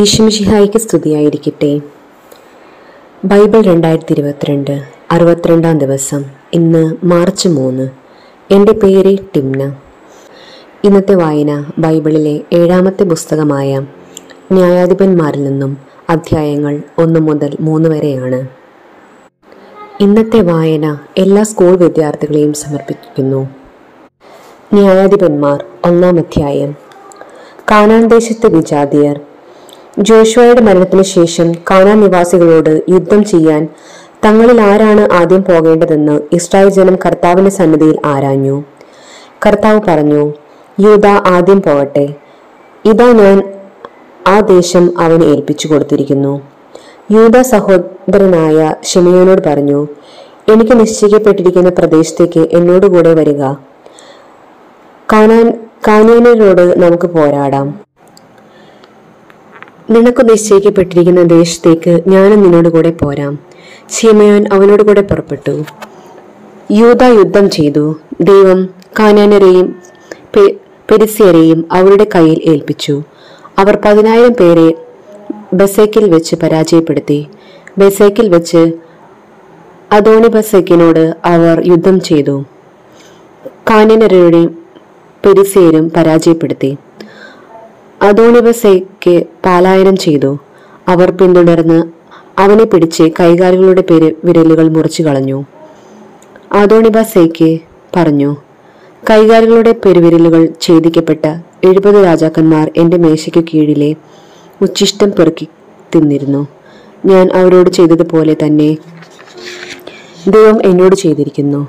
ഈശ്വമിഷിഹായിക്ക് സ്തുതിയായിരിക്കട്ടെ. ബൈബിൾ 2022 62-ാം ദിവസം. ഇന്ന് മാർച്ച് 3. എൻ്റെ പേര് ടിംന. ഇന്നത്തെ വായന ബൈബിളിലെ 7-മത്തെ പുസ്തകമായ ന്യായാധിപന്മാരിൽ നിന്നും അധ്യായങ്ങൾ 1 മുതൽ 3 വരെയാണ്. ഇന്നത്തെ വായന എല്ലാ സ്കൂൾ വിദ്യാർത്ഥികളെയും സമർപ്പിക്കുന്നു. ന്യായാധിപന്മാർ 1-ാം അധ്യായം. കാനാൻ ദേശത്തെ വിജാതിയർ. ജോഷുവയുടെ മരണത്തിന് ശേഷം കാനാൻ നിവാസികളോട് യുദ്ധം ചെയ്യാൻ തങ്ങളിൽ ആരാണ് ആദ്യം പോകേണ്ടതെന്ന് ഇസ്രായേൽ ജനം കർത്താവിന്റെ സന്നിധിയിൽ ആരാഞ്ഞു. കർത്താവ് പറഞ്ഞു, യൂദാ ആദ്യം പോകട്ടെ, ഇതാ ഞാൻ ആ ദേശം അവന് ഏൽപ്പിച്ചു കൊടുത്തിരിക്കുന്നു. യൂദാ സഹോദരനായ ശിമയോനോട് പറഞ്ഞു, എനിക്ക് നിശ്ചയിക്കപ്പെട്ടിരിക്കുന്ന പ്രദേശത്തേക്ക് എന്നോടുകൂടെ വരിക, കാനാന്യരോട് നമുക്ക് പോരാടാം. നിനക്ക് നിശ്ചയിക്കപ്പെട്ടിരിക്കുന്ന ദേശത്തേക്ക് ഞാനും നിന്നോട് കൂടെ പോരാം. ശിമയോൻ അവനോട് കൂടെ പുറപ്പെട്ടു. യൂദാ യുദ്ധം ചെയ്തു. ദൈവം കാനാന്യരെയും പെരിസ്യരെയും അവരുടെ കയ്യിൽ ഏൽപ്പിച്ചു. അവർ 10,000 പേരെ ബസേക്കിൽ വെച്ച് പരാജയപ്പെടുത്തി. ബസേക്കിൽ വെച്ച് അദോണിബസേക്കിനോട് അവർ യുദ്ധം ചെയ്തു. കാനാന്യരെയും പെരിസ്യരും പരാജയപ്പെടുത്തി. അദോണിബസേക്ക് പാലായനം ചെയ്തു. അവർ പിന്തുടർന്ന് അവനെ പിടിച്ച് കൈകാലുകളുടെ വിരലുകൾ മുറിച്ചു കളഞ്ഞു. അദോണിബസേക്ക് പറഞ്ഞു, കൈകാലുകളുടെ പെരുവിരലുകൾ ഛേദിക്കപ്പെട്ട 70 രാജാക്കന്മാർ എൻ്റെ മേശയ്ക്ക് കീഴിലെ ഉച്ഛിഷ്ടം പെറുക്കി തിന്നിരുന്നു. ഞാൻ അവരോട് ചെയ്തതുപോലെ തന്നെ ദൈവം എന്നോട് ചെയ്തിരിക്കുന്നു.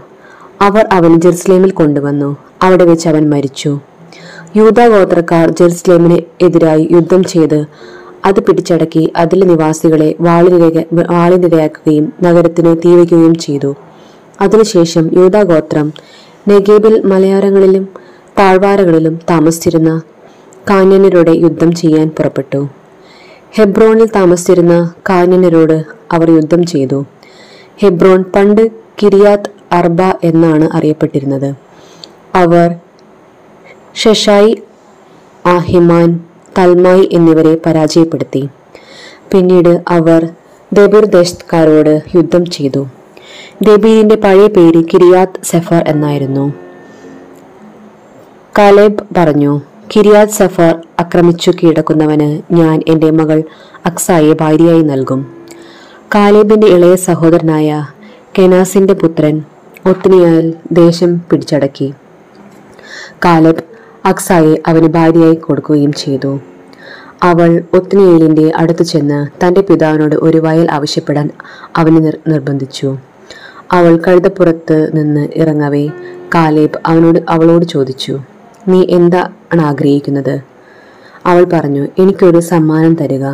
അവർ അവൻ ജെറുസലേമിൽ കൊണ്ടുവന്നു. അവിടെ വെച്ച് അവൻ മരിച്ചു. യൂദാ ഗോത്രക്കാർ ജെറുസലേമിന് എതിരായി യുദ്ധം ചെയ്ത് അത് പിടിച്ചടക്കി അതിലെ നിവാസികളെ വാളിനിരയാക്കുകയും നഗരത്തിന് തീവയ്ക്കുകയും ചെയ്തു. അതിനുശേഷം യൂദാ ഗോത്രം നെഗേബിൽ മലയോരങ്ങളിലും താഴ്വാരകളിലും താമസിച്ചിരുന്ന കാനാന്യരോട് യുദ്ധം ചെയ്യാൻ പുറപ്പെട്ടു. ഹെബ്രോണിൽ താമസിച്ചിരുന്ന കാനാന്യരോട് അവർ യുദ്ധം ചെയ്തു. ഹെബ്രോൺ പണ്ട് കിരിയാത്ത് അർബ എന്നാണ് അറിയപ്പെട്ടിരുന്നത്. അവർ ഷെഷായി, ആഹിമാൻ, തൽമായി എന്നിവരെ പരാജയപ്പെടുത്തി. പിന്നീട് അവർ ദബീർ ദേശക്കാരോട് യുദ്ധം ചെയ്തു. ദബീരിന്റെ പഴയ പേര് കിരിയാത്ത് സെഫർ എന്നായിരുന്നു. കാലേബ് പറഞ്ഞു, കിരിയാത്ത് സെഫർ ആക്രമിച്ചു കീഴടക്കുന്നവന് ഞാൻ എൻ്റെ മകൾ അക്സായെ ഭാര്യയായി നൽകും. കാലേബിന്റെ ഇളയ സഹോദരനായ കെനാസിന്റെ പുത്രൻ ഒത്നിയേൽ ദേശം പിടിച്ചടക്കി. കാലേബ് അക്സായെ അവന് ഭാര്യയായി കൊടുക്കുകയും ചെയ്തു. അവൾ ഒത്നിയേലിന്റെ അടുത്ത് ചെന്ന് തൻ്റെ പിതാവിനോട് ഒരു വയൽ ആവശ്യപ്പെടാൻ അവനെ നിർബന്ധിച്ചു. അവൾ കഴുതപ്പുറത്ത് നിന്ന് ഇറങ്ങവേ കാലേബ് അവളോട് ചോദിച്ചു, നീ എന്താണ് ആഗ്രഹിക്കുന്നത്? അവൾ പറഞ്ഞു, എനിക്കൊരു സമ്മാനം തരിക.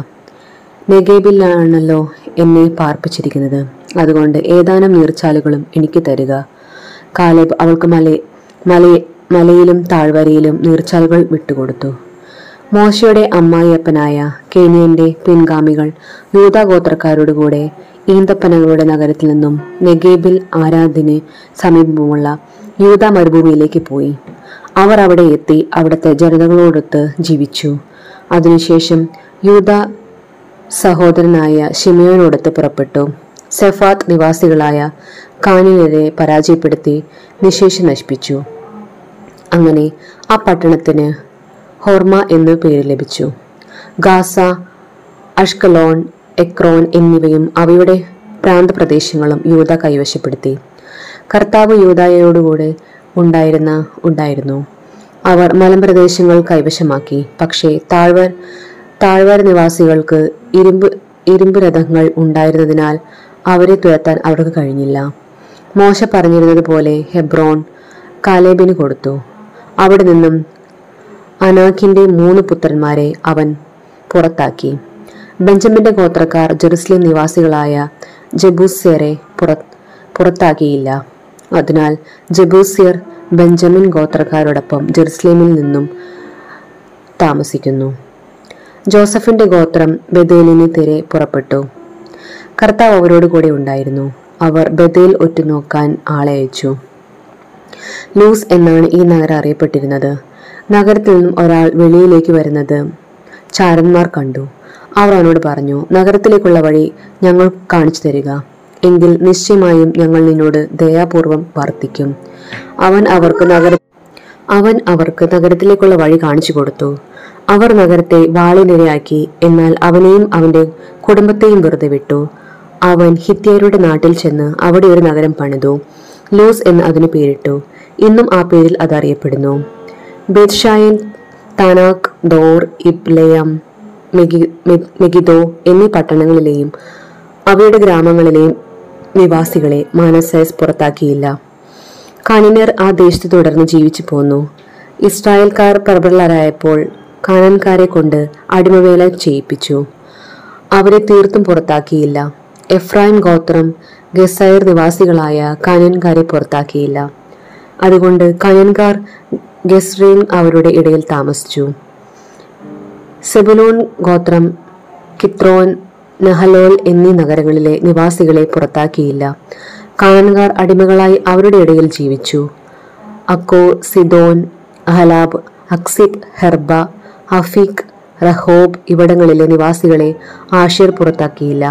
നെഗേബിലാണല്ലോ എന്നെ പാർപ്പിച്ചിരിക്കുന്നത്, അതുകൊണ്ട് ഏതാനും നീർച്ചാലുകളും എനിക്ക് തരിക. കാലേബ് അവൾക്ക് മലയിലും താഴ്വരയിലും നീർച്ചാലുകൾ വിട്ടുകൊടുത്തു. മോശയുടെ അമ്മായിയപ്പനായ കേനിയന്റെ പിൻഗാമികൾ യൂദാ ഗോത്രക്കാരോട് കൂടെ ഈന്തപ്പനകളുടെ നഗരത്തിൽ നിന്നും നെഗേബിൽ ആരാദിന് സമീപമുള്ള യൂദാ മരുഭൂമിയിലേക്ക് പോയി. അവർ അവിടെ എത്തി അവിടുത്തെ ജനതകളോടൊത്ത് ജീവിച്ചു. അതിനുശേഷം യൂദാ സഹോദരനായ ശിമയോനോടൊത്ത് പുറപ്പെട്ടു. സെഫാത്ത് നിവാസികളായ കാനാന്യരെ പരാജയപ്പെടുത്തി നിശേഷം നശിപ്പിച്ചു. അങ്ങനെ ആ പട്ടണത്തിന് ഹോർമ എന്നു പേര് ലഭിച്ചു. ഗാസ, അഷ്കലോൺ, എക്രോൺ എന്നിവയും അവയുടെ പ്രാന്തപ്രദേശങ്ങളും യൂദാ കൈവശപ്പെടുത്തി. കർത്താവ് യൂദായോടുകൂടെ ഉണ്ടായിരുന്നു. അവർ മലമ്പ്രദേശങ്ങൾ കൈവശമാക്കി. പക്ഷേ താഴ്വര നിവാസികൾക്ക് ഇരുമ്പ് രഥങ്ങൾ ഉണ്ടായിരുന്നതിനാൽ അവരെ തുരത്താൻ അവർക്ക് കഴിഞ്ഞില്ല. മോശ പറഞ്ഞിരുന്നത് പോലെ ഹെബ്രോൺ കാലേബിന് കൊടുത്തു. അവിടെ നിന്നും അനാഖിന്റെ 3 പുത്രന്മാരെ അവൻ പുറത്താക്കി. ബെഞ്ചമിന്റെ ഗോത്രക്കാർ ജെറുസലേം നിവാസികളായ ജബൂസ്യരെ പുറത്താക്കിയില്ല. അതിനാൽ ജബൂസ്യർ ബെഞ്ചമിൻ ഗോത്രക്കാരോടൊപ്പം ജെറുസലേമിൽ നിന്നും താമസിക്കുന്നു. ജോസഫിന്റെ ഗോത്രം ബെഥേലിന് തിരെ പുറപ്പെട്ടു. കർത്താവ് അവരോട് കൂടെ ഉണ്ടായിരുന്നു. അവർ ബെഥേൽ ഒറ്റുനോക്കാൻ ആളെ അയച്ചു. ലൂസ് എന്നാണ് ഈ നഗരം അറിയപ്പെട്ടിരുന്നത്. നഗരത്തിൽ നിന്നും ഒരാൾ വെളിയിലേക്ക് വരുന്നത് ചാരന്മാർ കണ്ടു. അവർ അവനോട് പറഞ്ഞു, നഗരത്തിലേക്കുള്ള വഴി ഞങ്ങൾ കാണിച്ചു തരിക, എങ്കിൽ നിശ്ചയമായും ഞങ്ങൾ നിന്നോട് ദയാപൂർവം വർത്തിക്കും. അവൻ അവർക്ക് നഗരത്തിലേക്കുള്ള വഴി കാണിച്ചു കൊടുത്തു. അവർ നഗരത്തെ വാളിനിരയാക്കി, എന്നാൽ അവനെയും അവന്റെ കുടുംബത്തെയും വെറുതെ വിട്ടു. അവൻ ഹിത്യരുടെ നാട്ടിൽ ചെന്ന് അവിടെ ഒരു നഗരം പണിതു, ലൂസ് എന്ന് അതിന് പേരിട്ടു. ഇന്നും ആ പേരിൽ അതറിയപ്പെടുന്നു. ബേത്ഷായൻ, താനാക്, ദോർ, ഇബ്ലയം, മെഗിദോ എന്നീ പട്ടണങ്ങളിലെയും അവയുടെ ഗ്രാമങ്ങളിലെയും നിവാസികളെ മാനസയസ് പുറത്താക്കിയില്ല. കാനാന്യർ ആ ദേശത്ത് തുടർന്ന് ജീവിച്ചു പോന്നു. ഇസ്രായേൽക്കാർ പ്രബലരായപ്പോൾ കാനാൻകാരെ കൊണ്ട് അടിമവേല ചെയ്യിപ്പിച്ചു. അവരെ തീർത്തും പുറത്താക്കിയില്ല. എഫ്രായിം ഗോത്രം, ഗസൈർ നിവാസികളായ കാനാൻകാരെ പുറത്താക്കിയില്ല. അതുകൊണ്ട് കാനാൻകാർ ഗസ്രീം അവരുടെ ഇടയിൽ താമസിച്ചു. സെബുലോൺ ഗോത്രം കിത്രോൻ, നഹലോൽ എന്നീ നഗരങ്ങളിലെ നിവാസികളെ പുറത്താക്കിയില്ല. കാനാൻകാർ അടിമകളായി അവരുടെ ഇടയിൽ ജീവിച്ചു. അക്കോ, സിദോൻ, അഹലാബ്, അക്സിബ്, ഹെർബ, അഫീഖ്, റഹോബ് ഇവിടങ്ങളിലെ നിവാസികളെ ആശേർ പുറത്താക്കിയില്ല.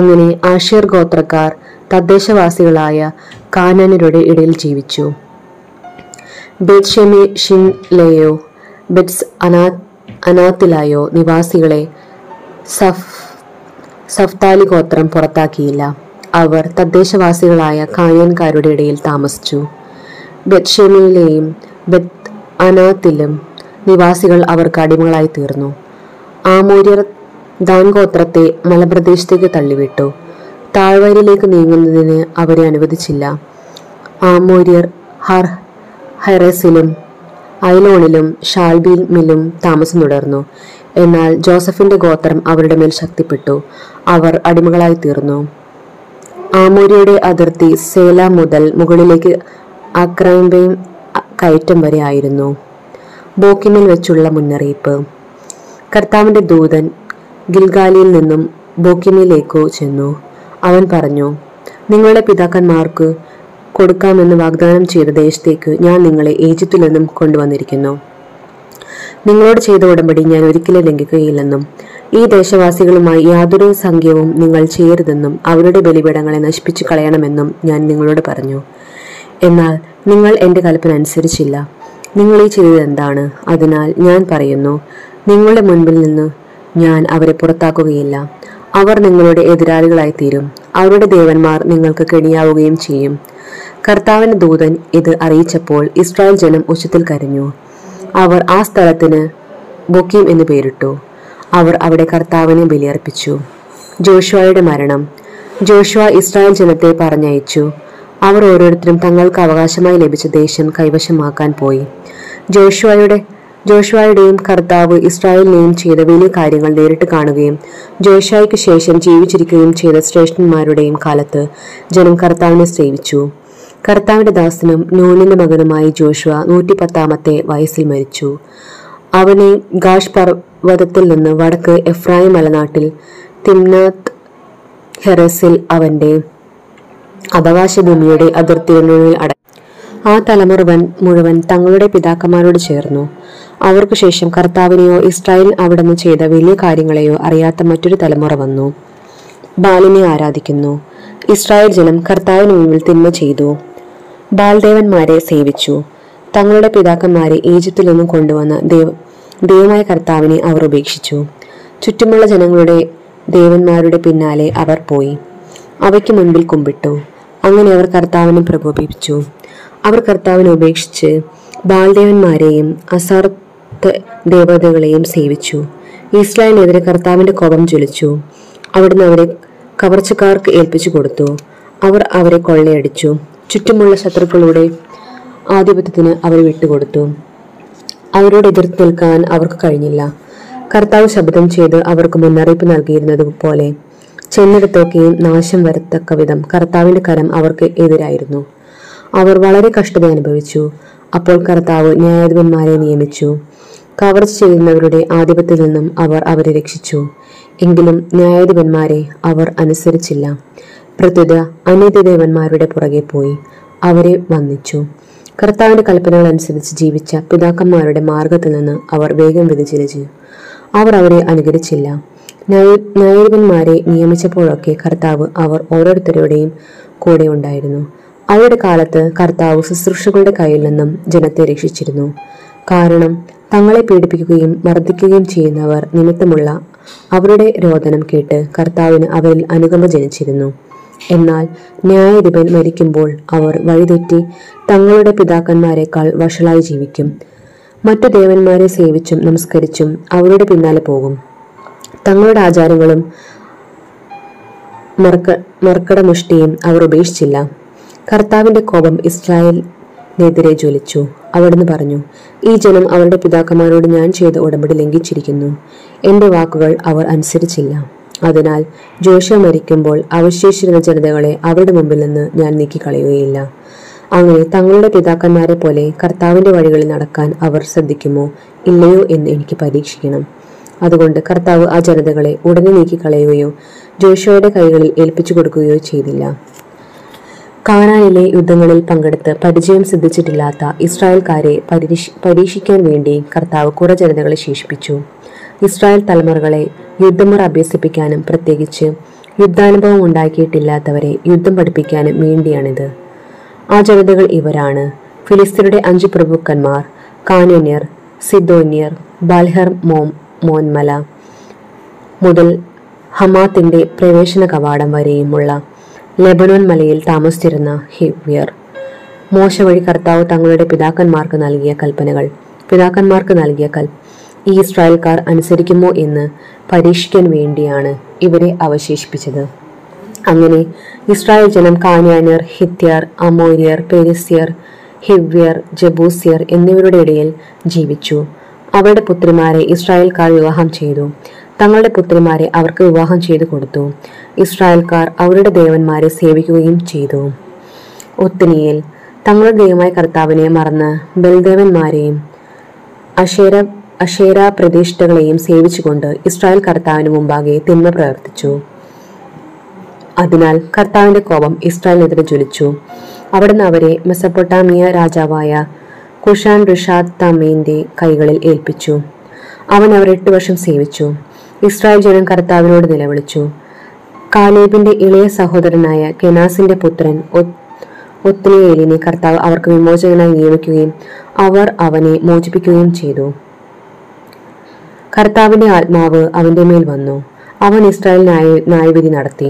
അങ്ങനെ ആശേർ ഗോത്രക്കാർ തദ്ദേശവാസികളായ കാനാന്യരുടെ ഇടയിൽ ജീവിച്ചു. ബേത്ഷെമെ ഷിൻലെയോ, ബെറ്റ്സ് അനാത്തിലായോ നിവാസികളെ സഫ്താലി ഗോത്രം പുറത്താക്കിയില്ല. അവർ തദ്ദേശവാസികളായ കാനാൻകാരുടെ ഇടയിൽ താമസിച്ചു. ബെത്ഷെമയിലെയും ബെത്ത് അനാത്തിലും നിവാസികൾ അവർക്ക് അടിമകളായി തീർന്നു. ആമോര്യർ ദാൻ ഗോത്രത്തെ മലപ്രദേശത്തേക്ക് തള്ളിവിട്ടു. താഴ്വരയിലേക്ക് നീങ്ങുന്നതിന് അവരെ അനുവദിച്ചില്ല. ആമോര്യർ ഹെറസിലും ഐലോണിലും ഷാൽബീമിലും താമസം തുടർന്നു. എന്നാൽ ജോസഫിന്റെ ഗോത്രം അവരുടെ മേൽ ശക്തിപ്പെട്ടു. അവർ അടിമകളായി തീർന്നു. ആമോര്യയുടെ അതിർത്തി സേല മുതൽ മുകളിലേക്ക് അക്രൈംബെയും കയറ്റം വരെ ആയിരുന്നു. ബോക്കിമിൽ വെച്ചുള്ള മുന്നറിയിപ്പ്. കർത്താവിന്റെ ദൂതൻ ഗിൽഗാലിയിൽ നിന്നും ബോക്കിമിലേക്കോ ചെന്നു. അവൻ പറഞ്ഞു, നിങ്ങളുടെ പിതാക്കന്മാർക്ക് കൊടുക്കാമെന്ന് വാഗ്ദാനം ചെയ്ത ദേശത്തേക്ക് ഞാൻ നിങ്ങളെ ഈജിപ്തിൽ നിന്നും കൊണ്ടുവന്നിരിക്കുന്നു. നിങ്ങളോട് ചെയ്ത ഉടമ്പടി ഞാൻ ഒരിക്കലും ലംഘിക്കുകയില്ലെന്നും ഈ ദേശവാസികളുമായി യാതൊരു സംഖ്യവും നിങ്ങൾ ചെയ്യരുതെന്നും അവരുടെ ബലിപീഠങ്ങളെ നശിപ്പിച്ചു കളയണമെന്നും ഞാൻ നിങ്ങളോട് പറഞ്ഞു. എന്നാൽ നിങ്ങൾ എൻ്റെ കൽപ്പന അനുസരിച്ചില്ല. നിങ്ങൾ ഈ ചെയ്തത് എന്താണ്? അതിനാൽ ഞാൻ പറയുന്നു, നിങ്ങളുടെ മുൻപിൽ നിന്ന് ഞാൻ അവരെ പുറത്താക്കുകയില്ല. അവർ നിങ്ങളുടെ എതിരാളികളായിത്തീരും. അവരുടെ ദേവന്മാർ നിങ്ങൾക്ക് കെണിയാവുകയും ചെയ്യും. കർത്താവിന് ദൂതൻ ഇത് അറിയിച്ചപ്പോൾ ഇസ്രായേൽ ജനം ഉച്ചത്തിൽ കരഞ്ഞു. അവർ ആ സ്ഥലത്തിന് ബൊക്കീം എന്ന് പേരിട്ടു. അവർ അവിടെ കർത്താവിനെ ബലിയർപ്പിച്ചു. ജോഷുവയുടെ മരണം. ജോഷുവ ഇസ്രായേൽ ജനത്തെ പറഞ്ഞയച്ചു. അവർ ഓരോരുത്തരും തങ്ങൾക്ക് അവകാശമായി ലഭിച്ച ദേശം കൈവശമാക്കാൻ പോയി. ജോഷുവയുടെയും കർത്താവ് ഇസ്രായേലിനെയും ചെയ്ത വലിയ കാര്യങ്ങൾ നേരിട്ട് കാണുകയും ജോഷുവയ്ക്ക് ശേഷം ജീവിച്ചിരിക്കുകയും ചെയ്ത ശ്രേഷ്ഠന്മാരുടെയും കാലത്ത് ജനം കർത്താവിനെ സേവിച്ചു. കർത്താവിന്റെ ദാസനും നൂനിന്റെ മകനുമായി ജോഷുവ 110 വയസ്സിൽ മരിച്ചു. അവനെ ഗാഷ് പർവ്വതത്തിൽ നിന്ന് വടക്ക് എഫ്രായിം മലനാട്ടിൽ തിംനാത് ഹെറസിൽ അവന്റെ അവകാശഭൂമിയുടെ അതിർത്തികളിൽ ആ തലമുറ മുഴുവൻ തങ്ങളുടെ പിതാക്കന്മാരോട് ചേർന്നു. അവർക്കു ശേഷം കർത്താവിനെയോ ഇസ്രായേൽ അവിടെ നിന്ന് ചെയ്ത വലിയ കാര്യങ്ങളെയോ അറിയാത്ത മറ്റൊരു തലമുറ വന്നു. ബാലിനെ ആരാധിക്കുന്നു. ഇസ്രായേൽ ജനം കർത്താവിന് മുന്നിൽ തിന്മ ചെയ്തു. ബാൽദേവന്മാരെ സേവിച്ചു. തങ്ങളുടെ പിതാക്കന്മാരെ ഈജിപ്തിൽ നിന്നും കൊണ്ടുവന്ന ദൈവമായ കർത്താവിനെ അവർ ഉപേക്ഷിച്ചു. ചുറ്റുമുള്ള ജനങ്ങളുടെ ദേവന്മാരുടെ പിന്നാലെ അവർ പോയി. അവയ്ക്ക് മുൻപിൽ കുമ്പിട്ടു. അങ്ങനെ അവർ കർത്താവിനെ പ്രകോപിപ്പിച്ചു. അവർ കർത്താവിനെ ഉപേക്ഷിച്ച് ബാൽദേവന്മാരെയും അസാർത്ത ദേവതകളെയും സേവിച്ചു. ഇസ്രായേലിനെതിരെ കർത്താവിന്റെ കോപം ജ്വലിച്ചു. അവിടുന്ന് അവരെ കവർച്ചക്കാർക്ക് ഏൽപ്പിച്ചു കൊടുത്തു. അവർ അവരെ കൊള്ളയടിച്ചു. ചുറ്റുമുള്ള ശത്രുക്കളുടെ ആധിപത്യത്തിന് അവർ വിട്ടുകൊടുത്തു. അവരോട് എതിർത്ത് നിൽക്കാൻ അവർക്ക് കഴിഞ്ഞില്ല. കർത്താവ് ശബ്ദം ചെയ്ത് അവർക്ക് മുന്നറിയിപ്പ് നൽകിയിരുന്നതുപോലെ ചെന്നിടത്തൊക്കെയും നാശം വരത്തക്ക വിധം കർത്താവിന്റെ കരം അവർക്ക് എതിരായിരുന്നു. അവർ വളരെ കഷ്ടത അനുഭവിച്ചു. അപ്പോൾ കർത്താവ് ന്യായാധിപന്മാരെ നിയമിച്ചു. കവർച്ച ചെയ്യുന്നവരുടെ ആധിപത്യത്തിൽ നിന്നും അവർ അവരെ രക്ഷിച്ചു. എങ്കിലും ന്യായാധിപന്മാരെ അവർ അനുസരിച്ചില്ല. പ്രത്യുത അനേകദേവന്മാരുടെ പുറകെ പോയി അവരെ വന്ദിച്ചു. കർത്താവിന്റെ കൽപ്പനകൾ അനുസരിച്ച് ജീവിച്ച പിതാക്കന്മാരുടെ മാർഗത്തിൽ നിന്ന് അവർ വേഗം വ്യതിചലിച്ചു. അവർ അവരെ അനുകരിച്ചില്ല. നായകന്മാരെ നിയമിച്ചപ്പോഴൊക്കെ കർത്താവ് അവർ ഓരോരുത്തരുടെയും കൂടെ ഉണ്ടായിരുന്നു. അവരുടെ കാലത്ത് കർത്താവ് ശുശ്രൂഷകളുടെ കയ്യിൽ നിന്നും ജനത്തെ രക്ഷിച്ചിരുന്നു. കാരണം തങ്ങളെ പീഡിപ്പിക്കുകയും മർദ്ദിക്കുകയും ചെയ്യുന്നവർ നിമിത്തമുള്ള അവരുടെ രോദനം കേട്ട് കർത്താവിന് അവരിൽ അനുകമ്പ ജനിച്ചിരുന്നു. എന്നാൽ ന്യായാധിപൻ മരിക്കുമ്പോൾ അവർ വഴിതെറ്റി തങ്ങളുടെ പിതാക്കന്മാരെക്കാൾ വഷളായി ജീവിക്കും. മറ്റു ദേവന്മാരെ സേവിച്ചും നമസ്കരിച്ചും അവരുടെ പിന്നാലെ പോകും. തങ്ങളുടെ ആചാരങ്ങളും മർക്കടമുഷ്ടിയും അവർ ഉപേക്ഷിച്ചില്ല. കർത്താവിന്റെ കോപം ഇസ്രായേലിനെതിരെ ജ്വലിച്ചു. അവിടുന്ന് പറഞ്ഞു, ഈ ജനം അവരുടെ പിതാക്കന്മാരോട് ഞാൻ ചെയ്ത ഉടമ്പടി ലംഘിച്ചിരിക്കുന്നു. എൻ്റെ വാക്കുകൾ അവർ അനുസരിച്ചില്ല. അതിനാൽ ജോഷുവ മരിക്കുമ്പോൾ അവശേഷിച്ചിരുന്ന ജനതകളെ അവരുടെ മുമ്പിൽ നിന്ന് ഞാൻ നീക്കിക്കളയുകയില്ല. അങ്ങനെ തങ്ങളുടെ പിതാക്കന്മാരെ പോലെ കർത്താവിൻ്റെ വഴികളിൽ നടക്കാൻ അവർ ശ്രദ്ധിക്കുമോ ഇല്ലയോ എന്ന് എനിക്ക് പരീക്ഷിക്കണം. അതുകൊണ്ട് കർത്താവ് ആ ജനതകളെ ഉടനെ നീക്കിക്കളയുകയോ ജോഷുവയുടെ കൈകളിൽ ഏൽപ്പിച്ചു കൊടുക്കുകയോ ചെയ്തില്ല. കാനാനിലെ യുദ്ധങ്ങളിൽ പങ്കെടുത്ത് പരിചയം സിദ്ധിച്ചിട്ടില്ലാത്ത ഇസ്രായേൽക്കാരെ പരീക്ഷിക്കാൻ വേണ്ടി കർത്താവ് കുറേ ജനതകളെ ശേഷിപ്പിച്ചു. ഇസ്രായേൽ തലമുറകളെ യുദ്ധമുറ അഭ്യസിപ്പിക്കാനും പ്രത്യേകിച്ച് യുദ്ധാനുഭവം ഉണ്ടാക്കിയിട്ടില്ലാത്തവരെ യുദ്ധം പഠിപ്പിക്കാനും വേണ്ടിയാണിത്. ആ ജനതകൾ ഇവരാണ്: ഫിലിസ്ത്യരുടെ 5 പ്രഭുക്കന്മാർ, കാനാന്യർ, സിദോന്യർ, ബാൽഹർ മോൻമല മുതൽ ഹമാത്തിന്റെ പ്രവേശന കവാടം വരെയുമുള്ള ലെബനോൻ മലയിൽ താമസിച്ചിരുന്ന ഹിവ്യർ. മോശ വഴി കർത്താവ് തങ്ങളുടെ പിതാക്കന്മാർക്ക് നൽകിയ കൽപ്പനകൾ ഈ ഇസ്രായേൽക്കാർ അനുസരിക്കുമോ എന്ന് പരീക്ഷിക്കാൻ വേണ്ടിയാണ് ഇവരെ അവശേഷിപ്പിച്ചത്. അങ്ങനെ ഇസ്രായേൽ ജനം കാനാന്യർ, ഹിത്യർ, അമോര്യർ, പെരിസ്യർ, ഹിവ്യർ, ജബൂസ്യർ എന്നിവരുടെ ഇടയിൽ ജീവിച്ചു. അവരുടെ പുത്രിമാരെ ഇസ്രായേൽക്കാർ വിവാഹം ചെയ്തു. തങ്ങളുടെ പുത്രിമാരെ അവർക്ക് വിവാഹം ചെയ്തു കൊടുത്തു. ഇസ്രായേൽക്കാർ അവരുടെ ദേവന്മാരെ സേവിക്കുകയും ചെയ്തു. ഒത്നിയേൽ തങ്ങളുടെ ദൈവമായ കർത്താവിനെ മറന്ന് ബൽദേവന്മാരെയും അശേരാ പ്രതിഷ്ഠകളെയും സേവിച്ചുകൊണ്ട് ഇസ്രായേൽ കർത്താവിന് മുമ്പാകെ തിന്മ പ്രവർത്തിച്ചു. അതിനാൽ കർത്താവിന്റെ കോപം ഇസ്രായേലിനെതിരെ ജ്വലിച്ചു. അവിടുന്ന് അവരെ മെസപ്പൊട്ടാമിയ രാജാവായ കുഷാൻ ഋഷാദ് തമേന്റെ കൈകളിൽ ഏൽപ്പിച്ചു. അവൻ അവർ 8 വർഷം സേവിച്ചു. ഇസ്രായേൽ ജനം കർത്താവിനോട് നിലവിളിച്ചു. കാലേബിന്റെ ഇളയ സഹോദരനായ കെനാസിന്റെ പുത്രൻ ഒത്നിയേലിനെ കർത്താവ് അവർക്ക് വിമോചകനായി നിയമിക്കുകയും അവർ അവനെ മോചിപ്പിക്കുകയും ചെയ്തു. കർത്താവിന്റെ ആത്മാവ് അവന്റെ മേൽ വന്നു. അവൻ ഇസ്രായേൽ ന്യായവിധി നടത്തി.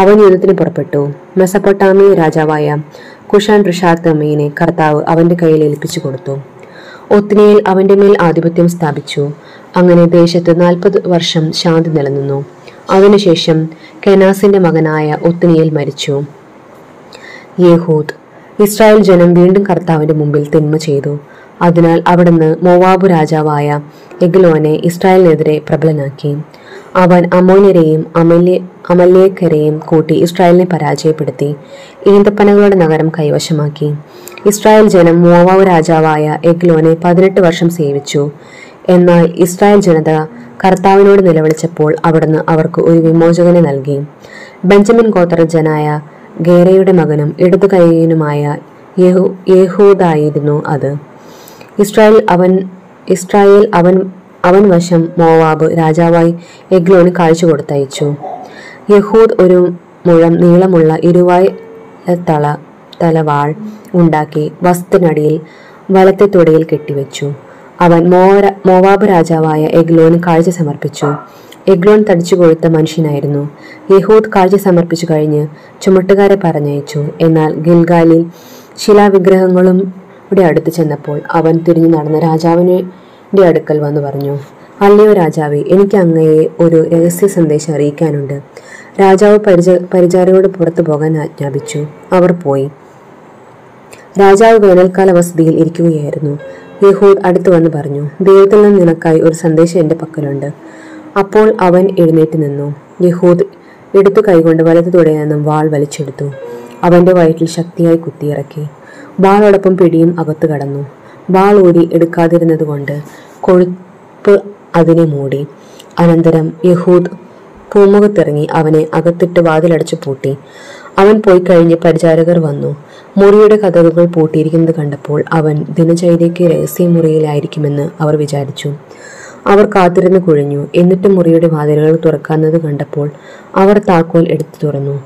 അവൻ യുദ്ധത്തിന് പുറപ്പെട്ടു. മെസപ്പൊട്ടാമിയ രാജാവായ കുഷാൻ ഋഷാത്തമീനെ കർത്താവ് അവന്റെ കയ്യിൽ ഏൽപ്പിച്ചു കൊടുത്തു. ഒത്നിയേൽ അവന്റെ മേൽ ആധിപത്യം സ്ഥാപിച്ചു. അങ്ങനെ ദേശത്ത് 40 വർഷം ശാന്തി നിലനിന്നു. അതിനുശേഷം കെനാസിന്റെ മകനായ ഒത്നിയേൽ മരിച്ചു. യേഹൂദ് ഇസ്രായേൽ ജനം വീണ്ടും കർത്താവിന്റെ മുമ്പിൽ തിന്മ ചെയ്തു. അതിനാൽ അവിടുന്ന് മോവാബ് രാജാവായ എഗ്ലോനെ ഇസ്രായേലിനെതിരെ പ്രബലനാക്കി. അവൻ അമോന്യരെയും അമലേഖരെയും കൂട്ടി ഇസ്രായേലിനെ പരാജയപ്പെടുത്തി ഈന്തപ്പനകളുടെ നഗരം കൈവശമാക്കി. ഇസ്രായേൽ ജനം മോവാബ് രാജാവായ എഗ്ലോനെ 18 വർഷം സേവിച്ചു. എന്നാൽ ഇസ്രായേൽ ജനത കർത്താവിനോട് നിലവിളിച്ചപ്പോൾ അവിടുന്ന് അവർക്ക് ഒരു വിമോചകനെ നൽകി. ബെഞ്ചമിൻ ഗോത്രജനായ ഗേരയുടെ മകനും ഇടതുകൈയ്യനുമായ യേഹൂദായിരുന്നു അത്. ഇസ്രായേൽ അവൻ വശം മോവാബ് രാജാവായി എഗ്ലോന് കാഴ്ച കൊടുത്തയച്ചു. യഹൂദ് ഒരു മുഴം നീളമുള്ള ഇരുവായ തലവാൾ ഉണ്ടാക്കി വസ്തുനടിയിൽ വലത്തെ തുടയിൽ കെട്ടിവെച്ചു. അവൻ മോവാബ് രാജാവായ എഗ്ലോന് കാഴ്ച സമർപ്പിച്ചു. എഗ്ലോൻ തടിച്ചു കൊഴുത്ത മനുഷ്യനായിരുന്നു. യഹൂദ് കാഴ്ച സമർപ്പിച്ചു കഴിഞ്ഞ് ചുമട്ടുകാരെ പറഞ്ഞയച്ചു. എന്നാൽ ഗിൽഗാലിൽ ശിലാവിഗ്രഹങ്ങളും അടുത്ത് ചെന്നപ്പോൾ അവൻ തിരിഞ്ഞു നടന്ന രാജാവിന്റെ അടുക്കൽ വന്നു പറഞ്ഞു, അല്ലയോ രാജാവേ, എനിക്ക് അങ്ങയെ ഒരു രഹസ്യ സന്ദേശം അറിയിക്കാനുണ്ട്. രാജാവ് പരിചാരയോട് പുറത്തു പോകാൻ ആജ്ഞാപിച്ചു. അവർ പോയി. രാജാവ് വേനൽക്കാല വസതിയിൽ ഇരിക്കുകയായിരുന്നു. യേഹൂദ് അടുത്തു വന്ന് പറഞ്ഞു, ദൈവത്തിൽ നിന്ന് നിനക്കായി ഒരു സന്ദേശം എൻ്റെ പക്കലുണ്ട്. അപ്പോൾ അവൻ എഴുന്നേറ്റ് നിന്നു. യേഹൂദ് എടുത്തു കൈകൊണ്ട് വലത്തു തുടയിൽ നിന്നും വാൾ വലിച്ചെടുത്തു. അവൻ്റെ വയറ്റിൽ ശക്തിയായി കുത്തിയിറക്കി. വാളോടൊപ്പം പിടിയും അകത്ത് കടന്നു. വാൾ ഊരി എടുക്കാതിരുന്നത് കൊണ്ട് കൊഴുപ്പ് അതിനെ മൂടി. അനന്തരം യഹൂദ് പൂമുഖത്തിറങ്ങി അവനെ അകത്തിട്ട് വാതിലടച്ചു പൂട്ടി. അവൻ പോയി കഴിഞ്ഞ് പരിചാരകർ വന്നു. മുറിയുടെ കതകുകൾ പൂട്ടിയിരിക്കുന്നത് കണ്ടപ്പോൾ അവൻ ദിനചര്യയ്ക്ക് രഹസ്യ മുറിയിലായിരിക്കുമെന്ന് അവർ വിചാരിച്ചു. അവർ കാത്തിരുന്ന് കുഴഞ്ഞു. എന്നിട്ട് മുറിയുടെ വാതിലുകൾ തുറക്കാന്നത് കണ്ടപ്പോൾ അവർ താക്കോൽ എടുത്തു തുറന്നു.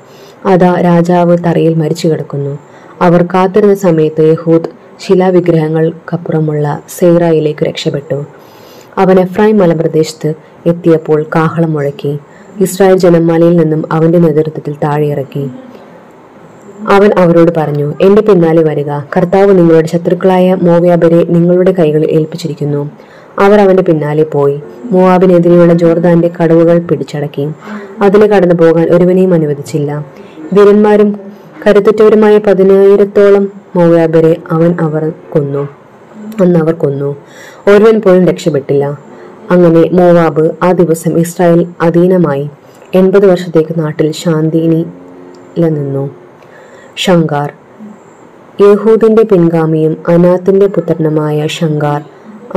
അതാ, രാജാവ് തറയിൽ മരിച്ചു കിടക്കുന്നു. അവർ കാത്തിരുന്ന സമയത്ത് യഹൂദ് ശിലാവിഗ്രഹങ്ങൾക്കപ്പുറമുള്ള സേറയിലേക്ക് രക്ഷപ്പെട്ടു. അവൻ എഫ്രൈം മലപ്രദേശത്ത് എത്തിയപ്പോൾ കാഹളം മുഴക്കി. ഇസ്രായേൽ ജനമാലയിൽ നിന്നും അവൻ്റെ നേതൃത്വത്തിൽ താഴെയിറക്കി. അവൻ അവരോട് പറഞ്ഞു, എൻ്റെ പിന്നാലെ വരിക. കർത്താവ് നിങ്ങളുടെ ശത്രുക്കളായ മോവാബിനെ നിങ്ങളുടെ കൈകളിൽ ഏൽപ്പിച്ചിരിക്കുന്നു. അവർ അവൻ്റെ പിന്നാലെ പോയി മോവാബിനെതിരെയുള്ള ജോർദാന്റെ കടവുകൾ പിടിച്ചടക്കി. അതിലെ കടന്നു പോകാൻ ഒരുവനെയും അനുവദിച്ചില്ല. വീരന്മാരും കരുത്തുറ്റവരുമായ 10000-ഓളം മോവാബിനെ അവർ കൊന്നു. ഒരുവൻ പോലും രക്ഷപ്പെട്ടില്ല. അങ്ങനെ മോവാബ് ആ ദിവസം ഇസ്രായേൽ അധീനമായി. 80 വർഷത്തേക്ക് നാട്ടിൽ ശാന്തിയില്ല നിന്നു. ഷംഗാർ. യഹൂദിന്റെ പിൻഗാമിയും അനാത്തിന്റെ പുത്രനുമായ ഷംഗാർ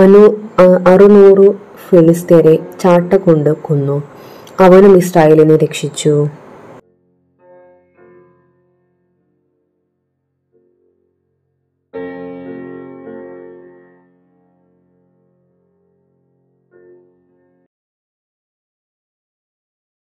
600 ഫിലിസ്തീനെ ചാട്ട കൊണ്ട് കൊന്നു. അവനും ഇസ്രായേലിനെ രക്ഷിച്ചു.